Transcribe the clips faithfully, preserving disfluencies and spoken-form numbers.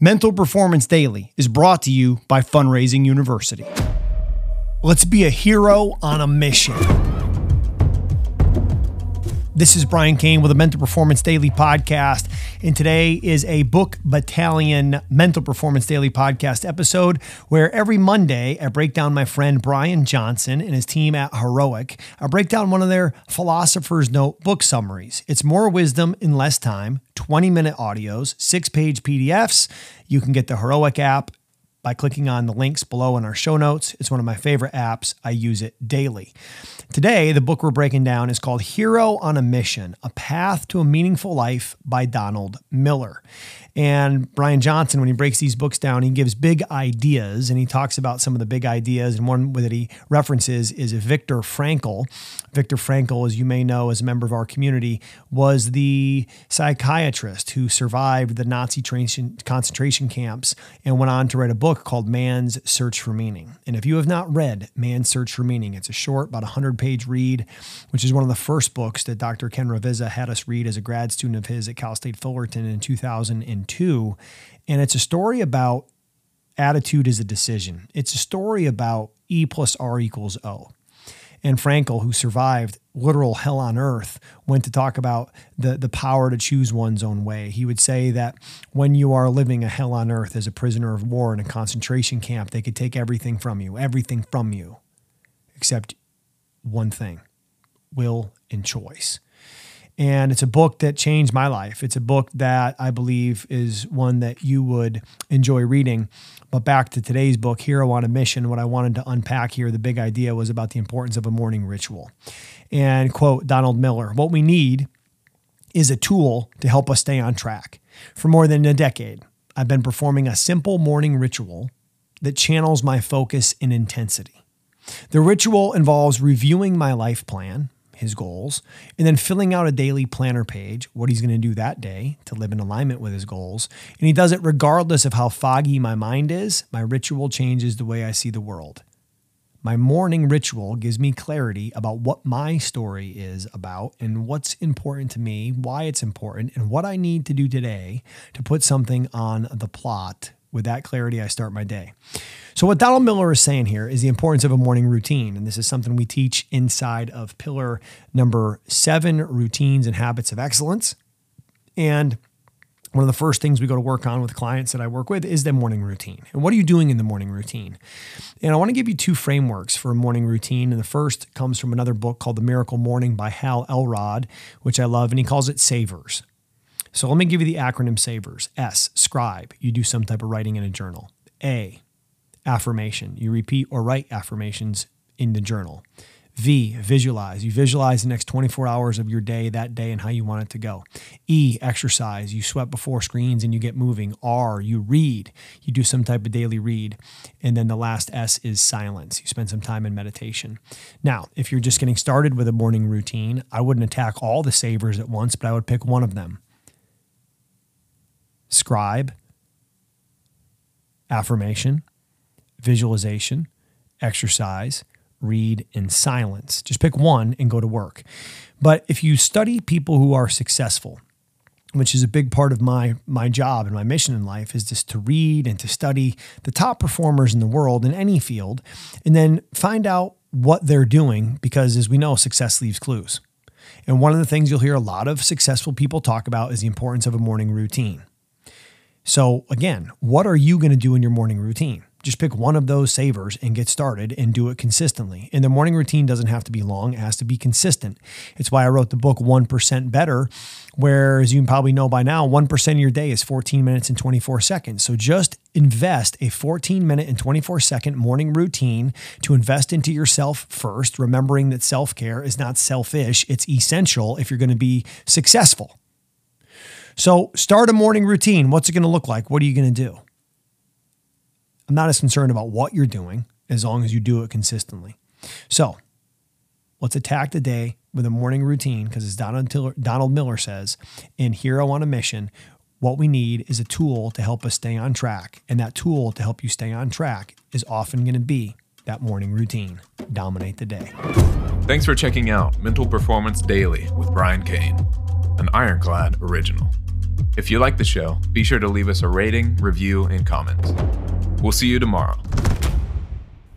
Mental Performance Daily is brought to you by Fundraising University. Let's be a hero on a mission. This is Brian Cain with the Mental Performance Daily Podcast, and today is a Book Battalion Mental Performance Daily Podcast episode where every Monday I break down my friend Brian Johnson and his team at Heroic. I break down one of their Philosopher's Notebook summaries. It's more wisdom in less time, twenty-minute audios, six-page P D Fs. You can get the Heroic app by clicking on the links below in our show notes. It's one of my favorite apps. I use it daily. Today, the book we're breaking down is called Hero on a Mission, A Path to a Meaningful Life by Donald Miller. And Brian Johnson, when he breaks these books down, he gives big ideas, and he talks about some of the big ideas, and one that he references is Viktor Frankl. Viktor Frankl, as you may know, as a member of our community, was the psychiatrist who survived the Nazi concentration camps and went on to write a book called Man's Search for Meaning. And if you have not read Man's Search for Meaning, it's a short, about one hundred page read, which is one of the first books that Doctor Ken Ravizza had us read as a grad student of his at Cal State Fullerton in two thousand two. And it's a story about attitude as a decision. It's a story about E plus R equals O. And Frankl, who survived literal hell on earth, went to talk about the, the power to choose one's own way. He would say that when you are living a hell on earth as a prisoner of war in a concentration camp, they could take everything from you, everything from you, except one thing, will and choice. And it's a book that changed my life. It's a book that I believe is one that you would enjoy reading. But back to today's book, Hero on a Mission, what I wanted to unpack here, the big idea was about the importance of a morning ritual. And quote Donald Miller, "What we need is a tool to help us stay on track. For more than a decade, I've been performing a simple morning ritual that channels my focus and intensity. The ritual involves reviewing my life plan, his goals, and then filling out a daily planner page, what he's going to do that day to live in alignment with his goals. And he does it regardless of how foggy my mind is. My ritual changes the way I see the world. My morning ritual gives me clarity about what my story is about and what's important to me, why it's important, and what I need to do today to put something on the plot. With that clarity, I start my day." So what Donald Miller is saying here is the importance of a morning routine. And this is something we teach inside of pillar number seven, routines and habits of excellence. And one of the first things we go to work on with clients that I work with is their morning routine. And what are you doing in the morning routine? And I want to give you two frameworks for a morning routine. And the first comes from another book called The Miracle Morning by Hal Elrod, which I love. And he calls it SAVERS. So let me give you the acronym SAVERS. S, scribe. You do some type of writing in a journal. A, affirmation. You repeat or write affirmations in the journal. V, visualize. You visualize the next twenty-four hours of your day, that day, and how you want it to go. E, exercise. You sweat before screens and you get moving. R, you read. You do some type of daily read. And then the last S is silence. You spend some time in meditation. Now, if you're just getting started with a morning routine, I wouldn't attack all the SAVERS at once, but I would pick one of them. Scribe, affirmation, visualization, exercise, read, and silence. Just pick one and go to work. But if you study people who are successful, which is a big part of my, my job and my mission in life, is just to read and to study the top performers in the world in any field, and then find out what they're doing, because as we know, success leaves clues. And one of the things you'll hear a lot of successful people talk about is the importance of a morning routine. So again, what are you going to do in your morning routine? Just pick one of those SAVERS and get started and do it consistently. And the morning routine doesn't have to be long. It has to be consistent. It's why I wrote the book one percent Better, where, as you probably know by now, one percent of your day is fourteen minutes and twenty-four seconds. So just invest a fourteen minute and twenty-four second morning routine to invest into yourself first, remembering that self-care is not selfish. It's essential if you're going to be successful. So start a morning routine. What's it going to look like? What are you going to do? I'm not as concerned about what you're doing as long as you do it consistently. So let's attack the day with a morning routine, because as Donald Miller says in Hero on a Mission, what we need is a tool to help us stay on track. And that tool to help you stay on track is often going to be that morning routine. Dominate the day. Thanks for checking out Mental Performance Daily with Brian Cain, an Ironclad original. If you like the show, be sure to leave us a rating, review, and comment. We'll see you tomorrow.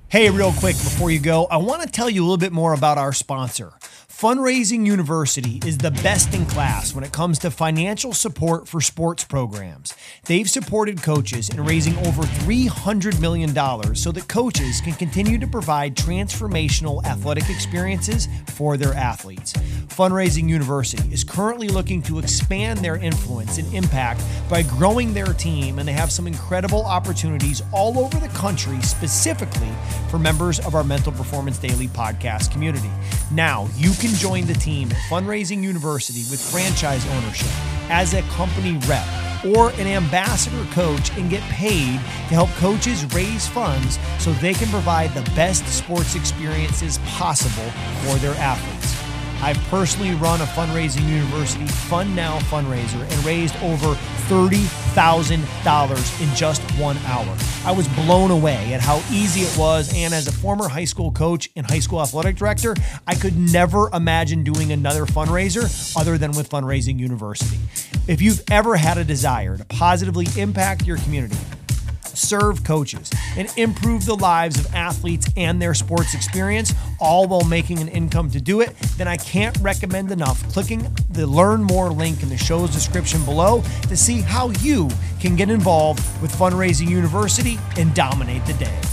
Hey, real quick before you go, I want to tell you a little bit more about our sponsor. Fundraising University is the best in class when it comes to financial support for sports programs. They've supported coaches in raising over three hundred million dollars so that coaches can continue to provide transformational athletic experiences for their athletes. Fundraising University is currently looking to expand their influence and impact by growing their team, and they have some incredible opportunities all over the country, specifically for members of our Mental Performance Daily podcast community. Now, you can join the team at Fundraising University with franchise ownership, as a company rep, or an ambassador coach and get paid to help coaches raise funds so they can provide the best sports experiences possible for their athletes. I've personally run a Fundraising University FundNow fundraiser and raised over thirty thousand dollars in just one hour. I was blown away at how easy it was, and as a former high school coach and high school athletic director, I could never imagine doing another fundraiser other than with Fundraising University. If you've ever had a desire to positively impact your community, serve coaches, and improve the lives of athletes and their sports experience, all while making an income to do it, then I can't recommend enough clicking the Learn More link in the show's description below to see how you can get involved with Fundraising University and dominate the day.